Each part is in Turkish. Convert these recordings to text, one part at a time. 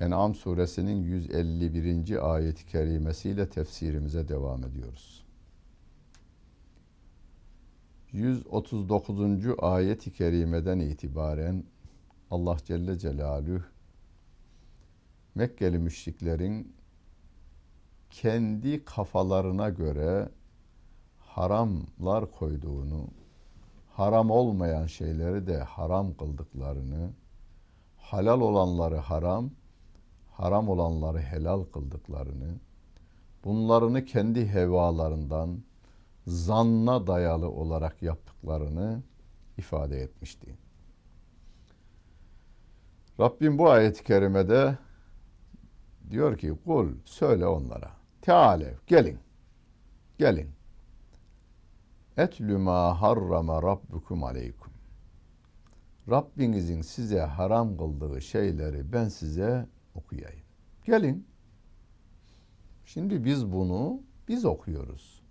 En'am Suresinin 151. ayet-i kerimesiyle tefsirimize devam ediyoruz. 139. ayet-i kerimeden itibaren Allah Celle Celaluhu Mekkeli müşriklerin kendi kafalarına göre haramlar koyduğunu, haram olmayan şeyleri de haram kıldıklarını, halal olanları haram, haram olanları helal kıldıklarını, bunlarını kendi hevalarından zanna dayalı olarak yaptıklarını ifade etmişti. Rabbim bu ayet-i kerimede diyor ki, kul söyle onlara, teâlev gelin, gelin. Etlü mâ harrama rabbukum aleykum. Rabbinizin size haram kıldığı şeyleri ben size okuyayım. Gelin. Şimdi biz bunu okuyoruz.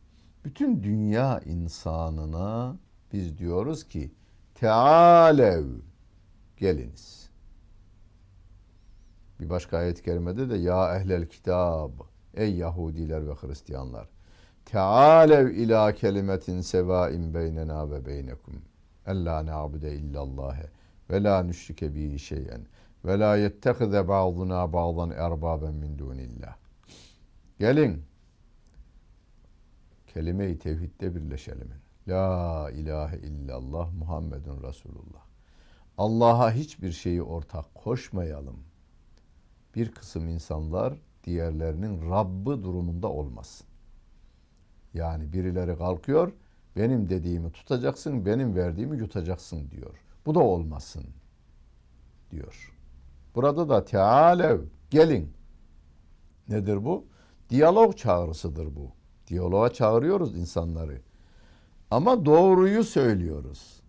Bütün dünya insanına biz diyoruz ki teâlev geliniz. Bir başka ayet-i kerimede de ya ehlel kitab, ey Yahudiler ve Hristiyanlar, teâlev ilâ kelimetin sevâin beynenâ ve beynekum ellâ nâbude illallâhe ve lâ nüşrike bihi şey'en ve lâ yettehize ba'duna ba'dan erbâben min dûnillah. Gelin, kelime-i tevhidde birleşelim. La ilahe illallah Muhammedun Rasûlullah. Allah'a hiçbir şeyi ortak koşmayalım. Bir kısım insanlar diğerlerinin Rabb'ı durumunda olmasın. Yani birileri kalkıyor, benim dediğimi tutacaksın, benim verdiğimi yutacaksın diyor. Bu da olmasın diyor. Burada da teâlev, gelin. Nedir bu? Diyalog çağrısıdır bu. Diyaloğa çağırıyoruz insanları. Ama doğruyu söylüyoruz.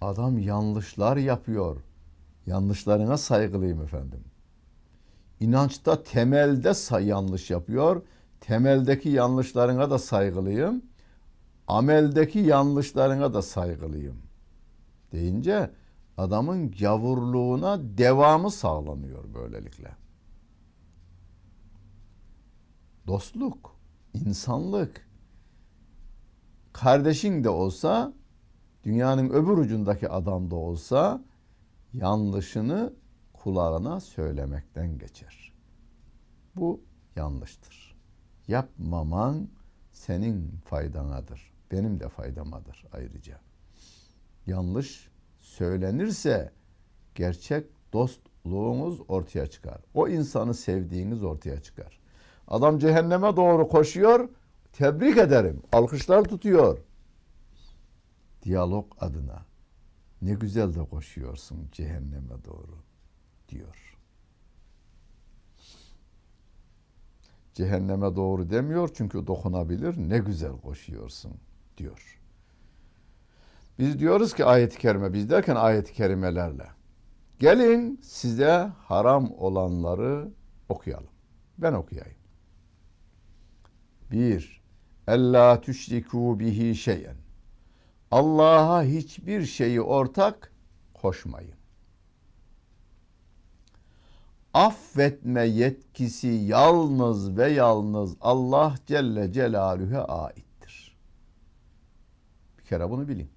Adam yanlışlar yapıyor. Yanlışlarına saygılıyım efendim. İnançta temelde yanlış yapıyor. Temeldeki yanlışlarına da saygılıyım. Ameldeki yanlışlarına da saygılıyım. Deyince adamın gavurluğuna devamı sağlanıyor böylelikle. Dostluk, insanlık, kardeşin de olsa, dünyanın öbür ucundaki adam da olsa yanlışını kulağına söylemekten geçer. Bu yanlıştır. Yapmaman senin faydanadır. Benim de faydamadır ayrıca. Yanlış söylenirse gerçek dostluğunuz ortaya çıkar. O insanı sevdiğiniz ortaya çıkar. Adam cehenneme doğru koşuyor, tebrik ederim, alkışlar tutuyor. Diyalog adına ne güzel de koşuyorsun cehenneme doğru diyor. Cehenneme doğru demiyor çünkü dokunabilir, ne güzel koşuyorsun diyor. Biz diyoruz ki ayet-i kerime, biz derken ayet-i kerimelerle, gelin size haram olanları okuyalım. Ben okuyayım. 1. Ellâ tüşrikû bihi şey'en. Allah'a hiçbir şeyi ortak koşmayın. Affetme yetkisi yalnız ve yalnız Allah Celle Celaluhu'ya aittir. Bir kere bunu bilin.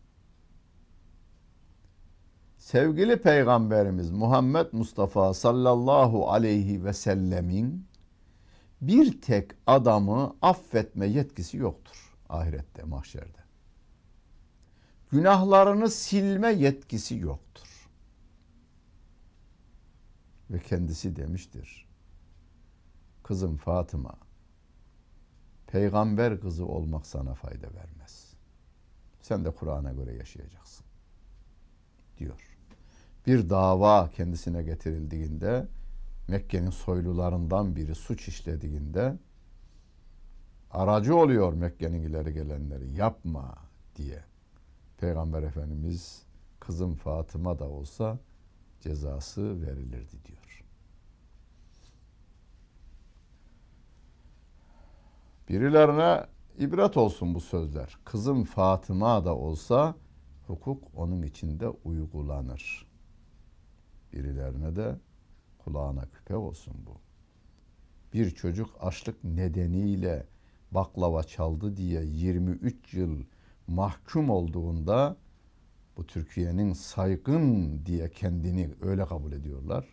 Sevgili Peygamberimiz Muhammed Mustafa sallallahu aleyhi ve sellemin bir tek adamı affetme yetkisi yoktur ahirette, mahşerde. Günahlarını silme yetkisi yoktur. Ve kendisi demiştir. Kızım Fatıma, peygamber kızı olmak sana fayda vermez. Sen de Kur'an'a göre yaşayacaksın diyor. Bir dava kendisine getirildiğinde Mekke'nin soylularından biri suç işlediğinde aracı oluyor Mekke'nin ileri gelenleri, yapma diye. Peygamber Efendimiz kızım Fatıma da olsa cezası verilirdi diyor. Birilerine ibret olsun bu sözler. Kızım Fatıma da olsa hukuk onun içinde uygulanır. Birilerine de kulağına küpe olsun bu. Bir çocuk açlık nedeniyle baklava çaldı diye 23 yıl mahkum olduğunda bu Türkiye'nin saygın diye kendini öyle kabul ediyorlar.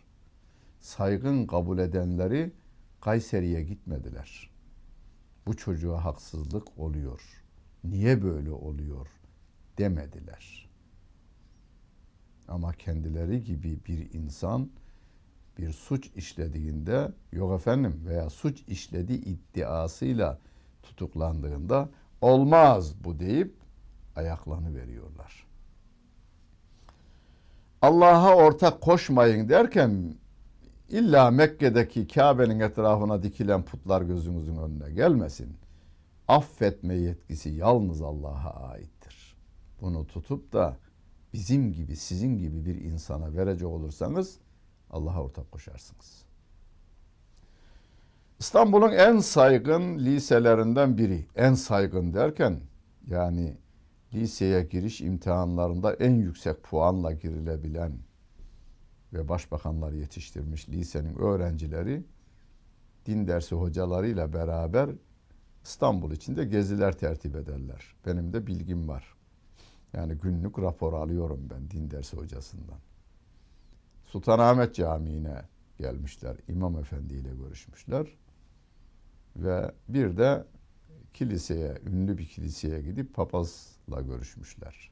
Saygın kabul edenleri Kayseri'ye gitmediler. Bu çocuğa haksızlık oluyor. Niye böyle oluyor demediler. Ama kendileri gibi bir insan bir suç işlediğinde, yok efendim, veya suç işlediği iddiasıyla tutuklandığında olmaz bu deyip ayaklanıveriyorlar. Allah'a ortak koşmayın derken illa Mekke'deki Kabe'nin etrafına dikilen putlar gözünüzün önüne gelmesin. Affetme yetkisi yalnız Allah'a aittir. Bunu tutup da bizim gibi, sizin gibi bir insana verecek olursanız Allah'a ortak koşarsınız. İstanbul'un en saygın liselerinden biri. En saygın derken yani liseye giriş imtihanlarında en yüksek puanla girilebilen ve başbakanlar yetiştirmiş lisenin öğrencileri din dersi hocalarıyla beraber İstanbul içinde geziler tertip ederler. Benim de bilgim var. Yani günlük rapor alıyorum ben din dersi hocasından. Sultanahmet Camii'ne gelmişler. İmam Efendi ile görüşmüşler. Ve bir de kiliseye, ünlü bir kiliseye gidip papazla görüşmüşler.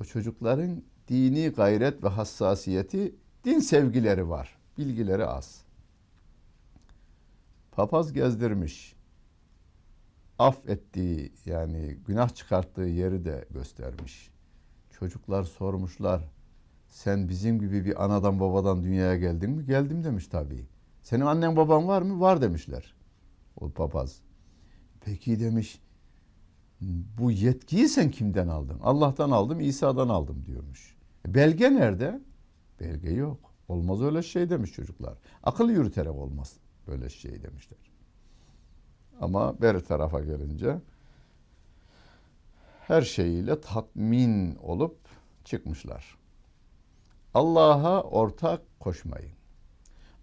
O çocukların dini gayret ve hassasiyeti, din sevgileri var. Bilgileri az. Papaz gezdirmiş. Affettiği, yani günah çıkarttığı yeri de göstermiş. Çocuklar sormuşlar. Sen bizim gibi bir anadan babadan dünyaya geldin mi? Geldim demiş tabii. Senin annen baban var mı? Var demişler. O papaz. Peki demiş, bu yetkiyi sen kimden aldın? Allah'tan aldım, İsa'dan aldım diyormuş. Belge nerede? Belge yok. Olmaz öyle şey demiş çocuklar. Akıl yürüterek olmaz böyle şey demişler. Ama beri tarafa gelince her şeyiyle tatmin olup çıkmışlar. Allah'a ortak koşmayın.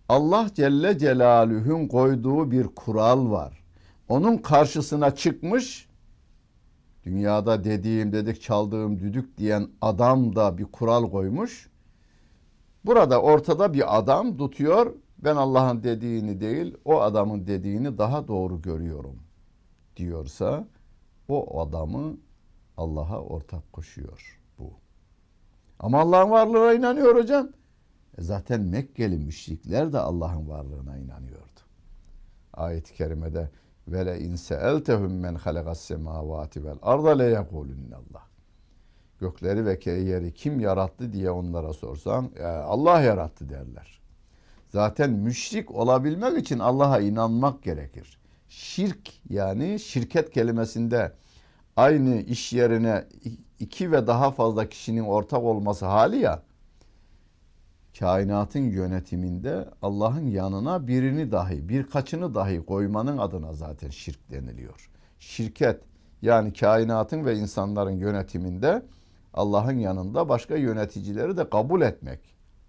Allah Celle Celaluhu'nun koyduğu bir kural var. Onun karşısına çıkmış, dünyada dediğim dedik, çaldığım düdük diyen adam da bir kural koymuş. Burada ortada bir adam tutuyor, ben Allah'ın dediğini değil, o adamın dediğini daha doğru görüyorum diyorsa, o adamı Allah'a ortak koşuyor bu. Ama Allah'ın varlığına inanıyor hocam. Zaten Mekkeli müşrikler de Allah'ın varlığına inanıyordu. Ayet-i kerimede vele inse eltehum men halakas semavati vel arda le yekulunallah. Gökleri ve yeri kim yarattı diye onlara sorsan Allah yarattı derler. Zaten müşrik olabilmek için Allah'a inanmak gerekir. Şirk, yani şirket kelimesinde aynı iş yerine iki ve daha fazla kişinin ortak olması hali ya, kainatın yönetiminde Allah'ın yanına birini dahi, birkaçını dahi koymanın adına zaten şirk deniliyor. Şirket, yani kainatın ve insanların yönetiminde Allah'ın yanında başka yöneticileri de kabul etmek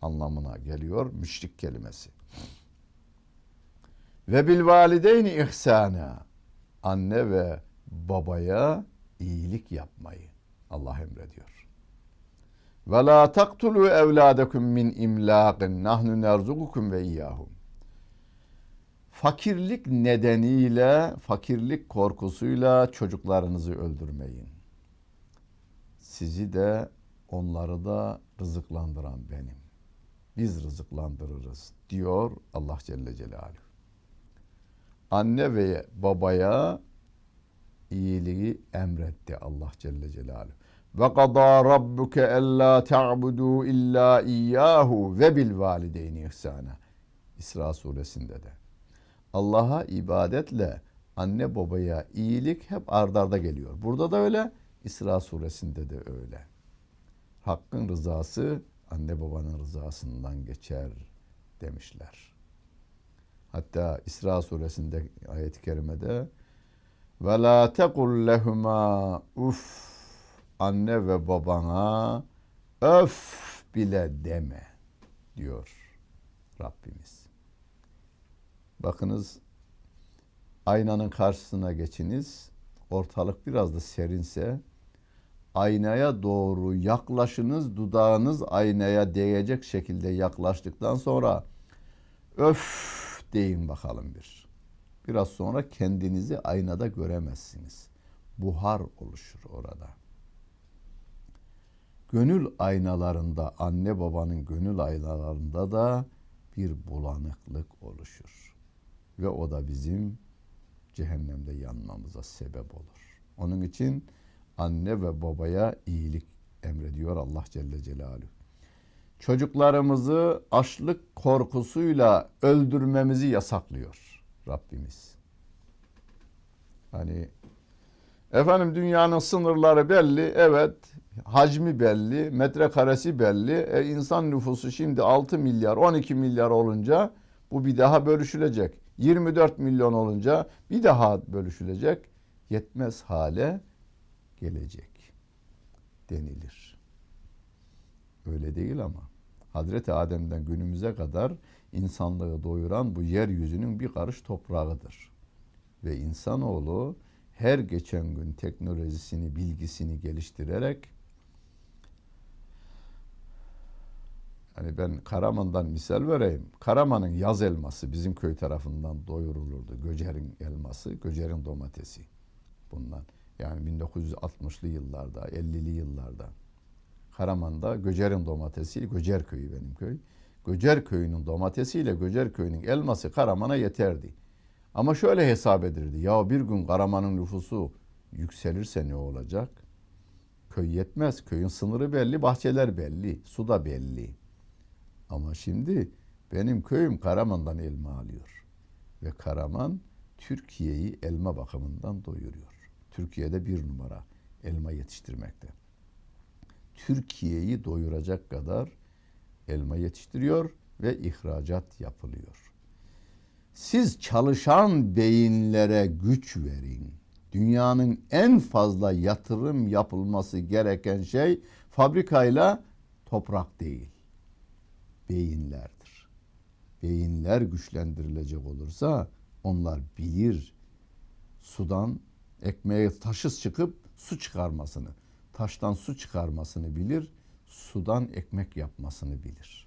anlamına geliyor müşrik kelimesi. Ve bil valideyni ihsana, anne ve babaya iyilik yapmayı Allah emrediyor. Ve la taktulu evladekum min imlaqin nahnu nerzukukum ve iyyahum. Fakirlik nedeniyle, fakirlik korkusuyla çocuklarınızı öldürmeyin. Sizi de onları da rızıklandıran benim. Biz rızıklandırırız diyor Allah Celle Celaluhu. Anne ve babaya iyiliği emretti Allah Celle Celaluhu. وَقَضَى رَبُّكَ أَلَّا تَعْبُدُوا اِلَّا اِيَّاهُ وَبِالْوَالِدَيْنِ اِحْسَانًا. İsra suresinde de Allah'a ibadetle anne babaya iyilik hep ardarda geliyor. Burada da öyle, İsra suresinde de öyle. Hakkın rızası anne babanın rızasından geçer demişler. Hatta İsra suresinde ayet-i kerimede وَلَا تَقُلْ لَهُمَا اُفْ, anne ve babana öf bile deme diyor Rabbimiz. Bakınız, aynanın karşısına geçiniz, ortalık biraz da serinse, aynaya doğru yaklaşınız, dudağınız aynaya değecek şekilde yaklaştıktan sonra öf deyin bakalım bir. Biraz sonra kendinizi aynada göremezsiniz. Buhar oluşur orada. Gönül aynalarında, anne babanın gönül aynalarında da bir bulanıklık oluşur. Ve o da bizim cehennemde yanmamıza sebep olur. Onun için anne ve babaya iyilik emrediyor Allah Celle Celaluhu. Çocuklarımızı açlık korkusuyla öldürmemizi yasaklıyor Rabbimiz. Hani efendim dünyanın sınırları belli, evet, hacmi belli, metrekaresi belli. İnsan nüfusu şimdi 6 milyar, 12 milyar olunca bu bir daha bölüşülecek. 24 milyon olunca bir daha bölüşülecek. Yetmez hale gelecek denilir. Öyle değil ama. Hazreti Adem'den günümüze kadar insanlığı doyuran bu yeryüzünün bir karış toprağıdır. Ve insanoğlu her geçen gün teknolojisini, bilgisini geliştirerek, hani ben Karaman'dan misal vereyim. Karaman'ın yaz elması bizim köy tarafından doyurulurdu. Göcer'in elması, Göcer'in domatesi. Bundan yani 1960'lı yıllarda, 50'li yıllarda Karaman'da Göcer'in domatesi, Göcer köyü benim köy. Göcer köyünün domatesiyle Göcer köyünün elması Karaman'a yeterdi. Ama şöyle hesap edilirdi. Ya bir gün Karaman'ın nüfusu yükselirse ne olacak? Köy yetmez. Köyün sınırı belli, bahçeler belli, su da belli. Ama şimdi benim köyüm Karaman'dan elma alıyor. Ve Karaman Türkiye'yi elma bakımından doyuruyor. Türkiye'de bir numara elma yetiştirmekte. Türkiye'yi doyuracak kadar elma yetiştiriyor ve ihracat yapılıyor. Siz çalışan beyinlere güç verin. Dünyanın en fazla yatırım yapılması gereken şey fabrikayla toprak değil, beyinlerdir. Beyinler güçlendirilecek olursa onlar bilir sudan ekmeğe taşı çıkıp su çıkarmasını, taştan su çıkarmasını bilir, sudan ekmek yapmasını bilir.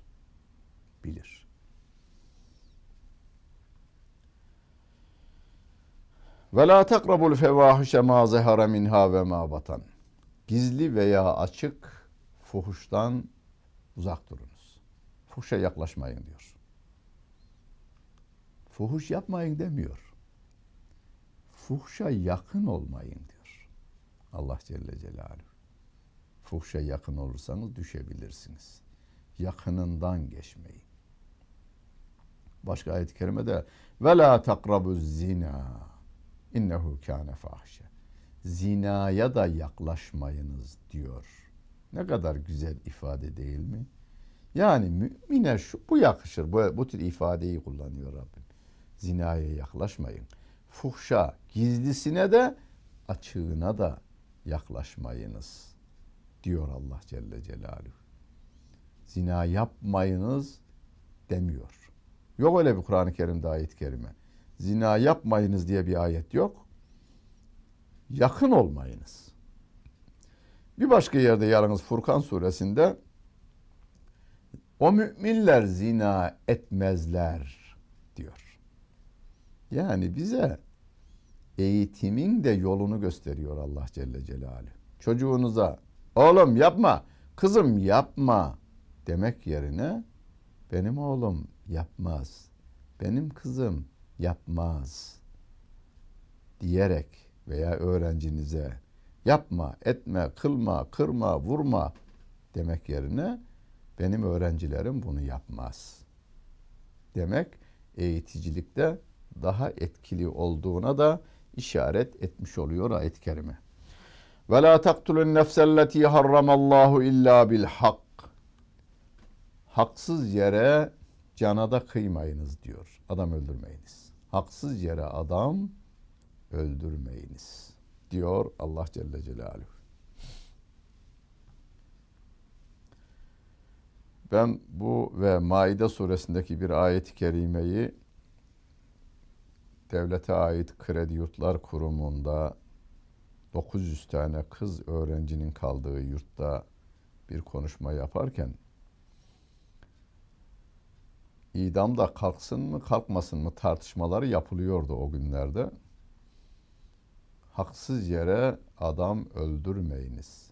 Ve la takrabul fevahişe ma zehara minha ve ma batan. Gizli veya açık fuhuştan uzak durunuz. Fuhuşa yaklaşmayın diyor. Fuhuş yapmayın demiyor. Fuhuşa yakın olmayın diyor. Allah Celle Celaluhu. Fuhuşa yakın olursanız düşebilirsiniz. Yakınından geçmeyin. Başka ayet-i kerimede ve la takrabuz zina. İnnehu kâne fahşe. Zinaya da yaklaşmayınız diyor. Ne kadar güzel ifade değil mi? Yani mümine bu yakışır. Bu tür ifadeyi kullanıyor Rabbim. Zinaya yaklaşmayın. Fuhşa, gizlisine de açığına da yaklaşmayınız diyor Allah Celle Celaluhu. Zina yapmayınız demiyor. Yok öyle bir Kur'an-ı Kerim'de ayet-i kerime. Zina yapmayınız diye bir ayet yok. Yakın olmayınız. Bir başka yerde yalnız Furkan suresinde o müminler zina etmezler diyor. Yani bize eğitimin de yolunu gösteriyor Allah Celle Celaluhu. Çocuğunuza oğlum yapma, kızım yapma demek yerine benim oğlum yapmaz, benim kızım yapmaz diyerek veya öğrencinize Yapma, etme, kılma, kırma, vurma demek yerine benim öğrencilerim bunu yapmaz demek eğiticilikte daha etkili olduğuna da işaret etmiş oluyor ayet-i kerime. Ve la taktulun nefselleti harramallahu illa bil hak. Haksız yere cana da kıymayınız diyor. Adam öldürmeyiniz. Haksız yere adam öldürmeyiniz diyor Allah Celle Celaluhu. Ben bu ve Maide suresindeki bir ayet-i kerimeyi devlete ait kredi yurtlar kurumunda 900 tane kız öğrencinin kaldığı yurtta bir konuşma yaparken idam da kalksın mı kalkmasın mı tartışmaları yapılıyordu o günlerde. Haksız yere adam öldürmeyiniz.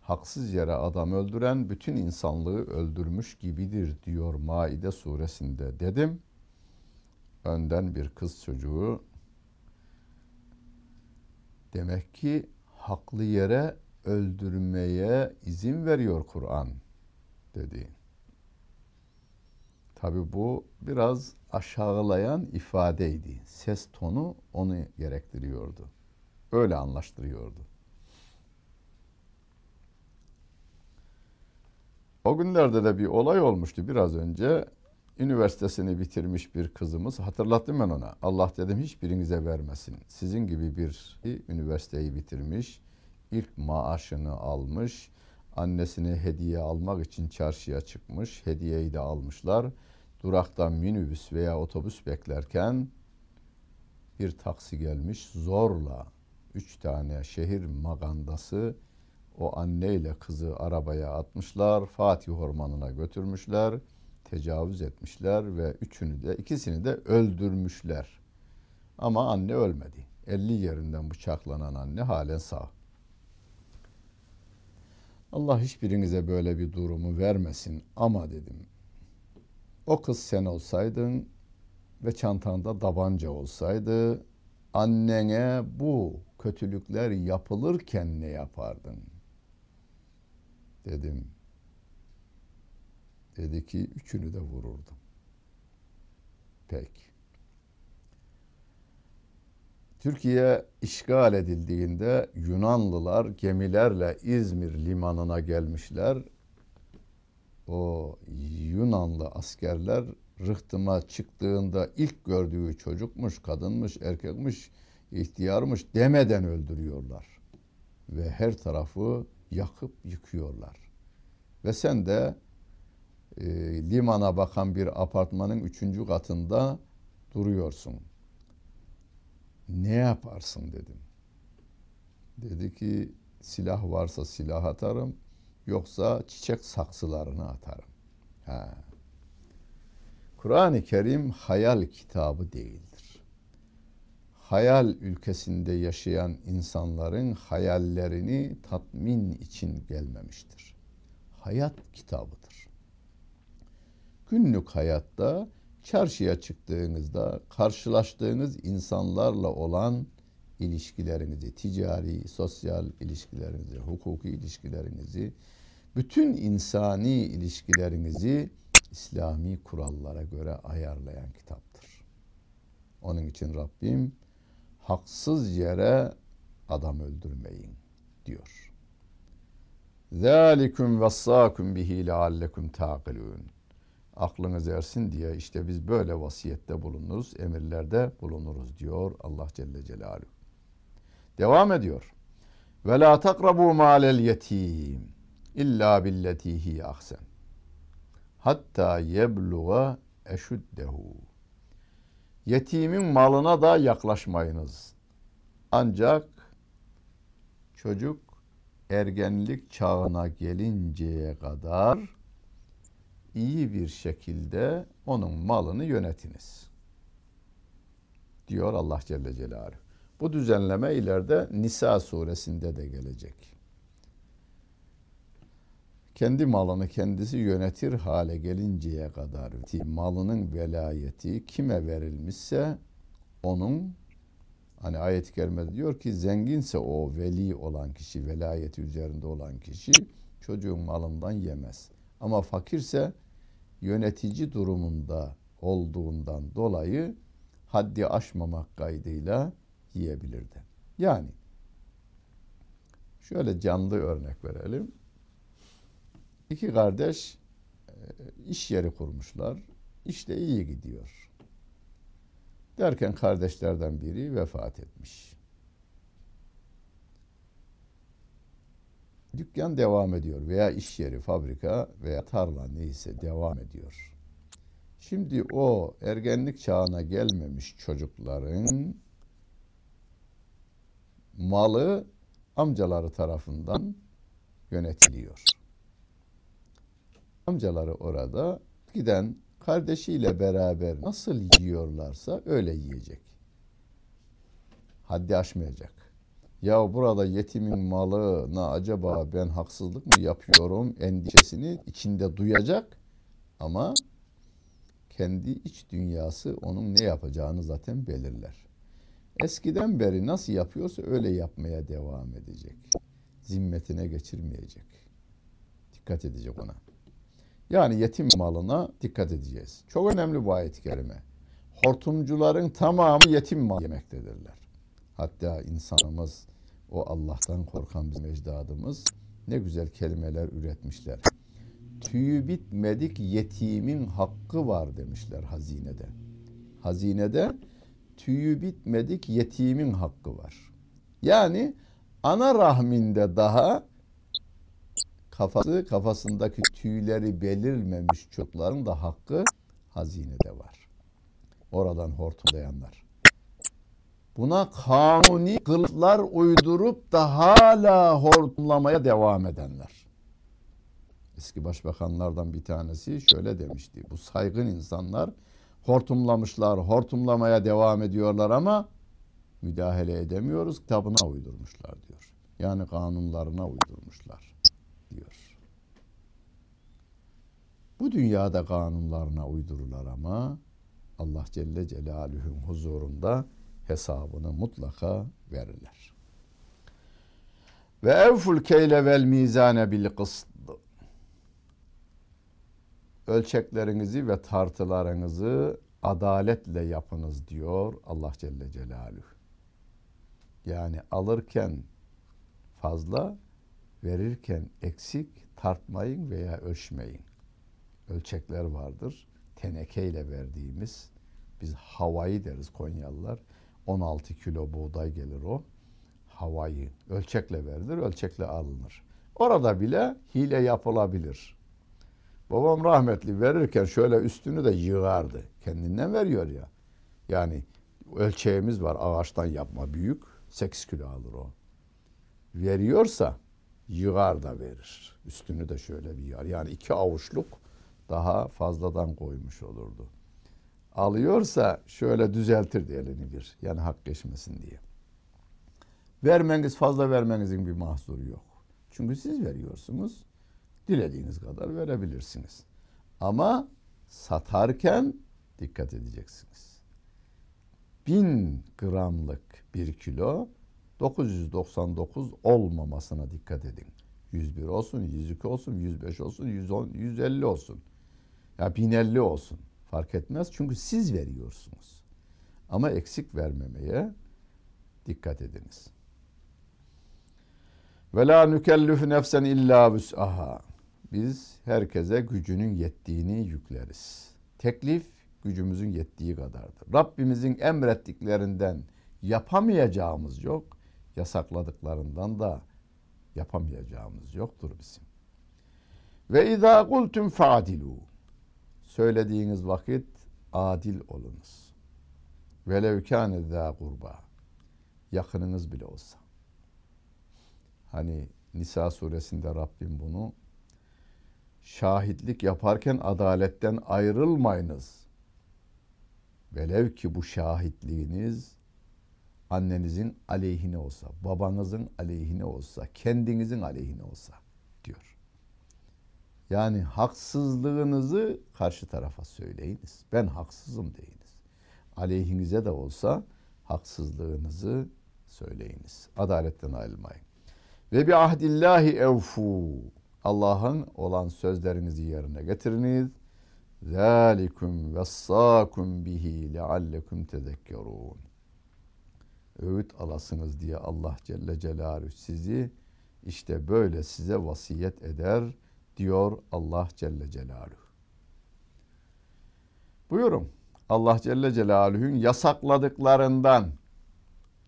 Haksız yere adam öldüren bütün insanlığı öldürmüş gibidir diyor Maide suresinde dedim. Önden bir kız çocuğu demek ki haklı yere öldürmeye izin veriyor Kur'an dedi. Tabi bu biraz aşağılayan ifadeydi. Ses tonu onu gerektiriyordu. Öyle anlaştırıyordu. O günlerde de bir olay olmuştu biraz önce. Üniversitesini bitirmiş bir kızımız, hatırlattım ben ona. Allah dedim hiçbirinize vermesin. Sizin gibi bir üniversiteyi bitirmiş, ilk maaşını almış, annesine hediye almak için çarşıya çıkmış, hediyeyi de almışlar. Durakta minibüs veya otobüs beklerken bir taksi gelmiş, zorla 3 tane şehir magandası o anneyle kızı arabaya atmışlar, Fatih Ormanı'na götürmüşler, tecavüz etmişler ve ikisini de öldürmüşler. Ama anne ölmedi. 50 yerinden bıçaklanan anne halen sağ. Allah hiçbirinize böyle bir durumu vermesin ama dedim. O kız sen olsaydın ve çantanda tabanca olsaydı annene bu kötülükler yapılırken ne yapardın? Dedim. Dedi ki 3'ünü de vururdum. Peki. Türkiye işgal edildiğinde Yunanlılar gemilerle İzmir limanına gelmişler. O Yunanlı askerler rıhtıma çıktığında ilk gördüğü çocukmuş, kadınmış, erkekmiş, ihtiyarmış demeden öldürüyorlar. Ve her tarafı yakıp yıkıyorlar. Ve sen de limana bakan bir apartmanın 3. katında duruyorsun. Ne yaparsın dedim. Dedi ki silah varsa silah atarım, yoksa çiçek saksılarını atarım. Kur'an-ı Kerim hayal kitabı değildir. Hayal ülkesinde yaşayan insanların hayallerini tatmin için gelmemiştir. Hayat kitabıdır. Günlük hayatta çarşıya çıktığınızda karşılaştığınız insanlarla olan ilişkilerinizi, ticari, sosyal ilişkilerinizi, hukuki ilişkilerinizi, bütün insani ilişkilerinizi İslami kurallara göre ayarlayan kitaptır. Onun için Rabbim haksız yere adam öldürmeyin diyor. ذَٰلِكُمْ وَصَّاكُمْ بِهِ لَعَلَّكُمْ تَعْقِلُونَ Aklınız ersin diye işte biz böyle vasiyette bulunuruz, emirlerde bulunuruz diyor Allah Celle Celaluhu. Devam ediyor. Ve la takrabu ma'al yetim illa billati hi ahsen hatta yebluğa eşuddehu. Yetimin malına da yaklaşmayınız. Ancak çocuk ergenlik çağına gelinceye kadar iyi bir şekilde onun malını yönetiniz diyor Allah Celle Celaluhu. Bu düzenleme ileride Nisa suresinde de gelecek. Kendi malını kendisi yönetir hale gelinceye kadar malının velayeti kime verilmişse onun Hani ayet-i kerimede diyor ki zenginse o veli olan kişi, velayeti üzerinde olan kişi çocuğun malından yemez. Ama fakirse yönetici durumunda olduğundan dolayı haddi aşmamak kaydıyla yiyebilirdi. Yani şöyle canlı örnek verelim. İki kardeş iş yeri kurmuşlar. İş de iyi gidiyor. Derken kardeşlerden biri vefat etmiş. Dükkan devam ediyor veya iş yeri, fabrika veya tarla neyse devam ediyor. Şimdi o ergenlik çağına gelmemiş çocukların malı amcaları tarafından yönetiliyor. Amcaları orada giden kardeşiyle beraber nasıl yiyorlarsa öyle yiyecek. Haddi aşmayacak. Ya burada yetimin malına acaba ben haksızlık mı yapıyorum endişesini içinde duyacak ama kendi iç dünyası onun ne yapacağını zaten belirler. Eskiden beri nasıl yapıyorsa öyle yapmaya devam edecek. Zimmetine geçirmeyecek. Dikkat edecek ona. Yani yetim malına dikkat edeceğiz. Çok önemli bu ayet-i kerime. Hortumcuların tamamı yetim mal yemektedirler. Hatta insanımız, o Allah'tan korkan bizim ecdadımız ne güzel kelimeler üretmişler. Tüyü bitmedik yetimin hakkı var demişler hazinede. Hazinede tüyü bitmedik yetimin hakkı var. Yani ana rahminde daha kafasındaki tüyleri belirmemiş çocukların da hakkı hazinede var. Oradan hortumlayanlar. Buna kanuni kılıflar uydurup da hala hortumlamaya devam edenler. Eski başbakanlardan bir tanesi şöyle demişti. Bu saygın insanlar hortumlamışlar, hortumlamaya devam ediyorlar ama müdahale edemiyoruz. Kitabına uydurmuşlar diyor. Yani kanunlarına uydurmuşlar diyor. Bu dünyada kanunlarına uydururlar ama Allah Celle Celaluhu'nun huzurunda hesabını mutlaka verirler. Ve evful keyle vel mizane bil kısd. Ölçeklerinizi ve tartılarınızı adaletle yapınız diyor Allah Celle Celaluhu. Yani alırken fazla, verirken eksik tartmayın veya ölçmeyin. Ölçekler vardır. Tenekeyle verdiğimiz, biz havayı deriz Konyalılar. 16 kilo buğday gelir o. Havayı ölçekle verilir, ölçekle alınır. Orada bile hile yapılabilir. Babam rahmetli verirken şöyle üstünü de yığardı. Kendinden veriyor ya. Yani ölçeğimiz var, ağaçtan yapma büyük. 8 kilo alır o. Veriyorsa yığar da verir. Üstünü de şöyle bir yığar. Yani 2 avuçluk daha fazladan koymuş olurdu. Alıyorsa şöyle düzeltirdi elini bir. Yani hak geçmesin diye. Vermeniz, fazla vermenizin bir mahsuru yok. Çünkü siz veriyorsunuz. Dilediğiniz kadar verebilirsiniz. Ama satarken dikkat edeceksiniz. 1000 gramlık 1 kilo 999 olmamasına dikkat edin. 101 olsun, 102 olsun, 105 olsun, 110, 150 olsun. Ya 1050 olsun. Fark etmez çünkü siz veriyorsunuz. Ama eksik vermemeye dikkat ediniz. Ve la nükellüf nefsen illa vüs'aha. Biz herkese gücünün yettiğini yükleriz. Teklif gücümüzün yettiği kadardır. Rabbimizin emrettiklerinden yapamayacağımız yok. Yasakladıklarından da yapamayacağımız yoktur bizim. Ve izâ kultum fa'dilû. Söylediğiniz vakit adil olunuz. Velev kâne zâ qurbâ. Yakınınız bile olsa. Hani Nisa suresinde Rabbim bunu şahitlik yaparken adaletten ayrılmayınız. Velev ki bu şahitliğiniz annenizin aleyhine olsa, babanızın aleyhine olsa, kendinizin aleyhine olsa diyor. Yani haksızlığınızı karşı tarafa söyleyiniz. Ben haksızım deyiniz. Aleyhinize de olsa haksızlığınızı söyleyiniz. Adaletten ayrılmayın. Ve bi ahdillahi evfu. Allah'ın olan sözlerinizi yerine getiriniz. Zalikum vessâkum bihi leallekum tezekkerûn. Öğüt alasınız diye Allah Celle Celaluhu sizi işte böyle size vasiyet eder diyor Allah Celle Celaluhu. Buyurun, Allah Celle Celaluhu'nun yasakladıklarından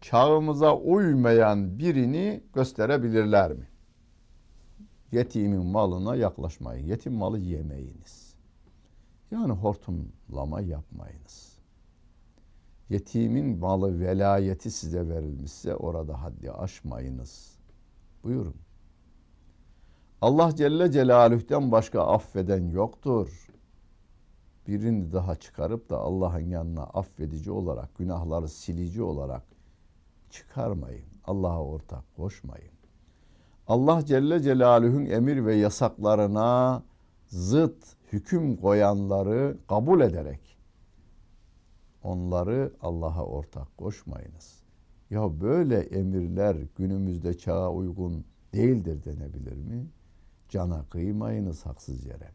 çağımıza uymayan birini gösterebilirler mi? Yetimin malına yaklaşmayın. Yetim malı yemeyiniz. Yani hortumlama yapmayınız. Yetimin malı velayeti size verilmişse orada haddi aşmayınız. Buyurun. Allah Celle Celaluhu'dan başka affeden yoktur. Birini daha çıkarıp da Allah'ın yanına affedici olarak, günahları silici olarak çıkarmayın. Allah'a ortak koşmayın. Allah Celle Celaluhu'nun emir ve yasaklarına zıt hüküm koyanları kabul ederek onları Allah'a ortak koşmayınız. Ya böyle emirler günümüzde çağa uygun değildir denebilir mi? Cana kıymayınız haksız yere.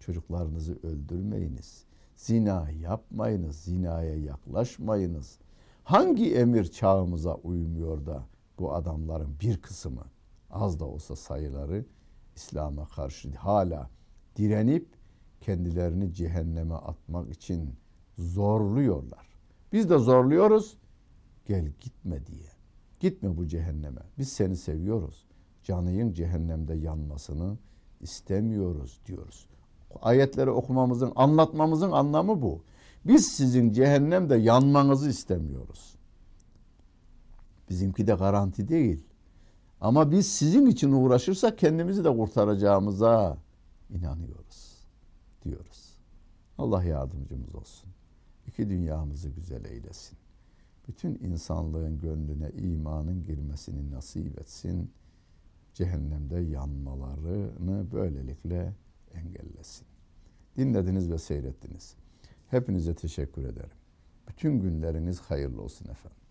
Çocuklarınızı öldürmeyiniz. Zina yapmayınız. Zinaya yaklaşmayınız. Hangi emir çağımıza uymuyor da bu adamların bir kısmı, az da olsa sayıları, İslam'a karşı hala direnip kendilerini cehenneme atmak için zorluyorlar. Biz de zorluyoruz. Gel gitme diye. Gitme bu cehenneme. Biz seni seviyoruz. Canının cehennemde yanmasını istemiyoruz diyoruz. Ayetleri okumamızın, anlatmamızın anlamı bu. Biz sizin cehennemde yanmanızı istemiyoruz. Bizimki de garanti değil. Ama biz sizin için uğraşırsak kendimizi de kurtaracağımıza inanıyoruz diyoruz. Allah yardımcımız olsun. İki dünyamızı güzel eylesin. Bütün insanlığın gönlüne imanın girmesini nasip etsin. Cehennemde yanmalarını böylelikle engellesin. Dinlediniz ve seyrettiniz. Hepinize teşekkür ederim. Bütün günleriniz hayırlı olsun efendim.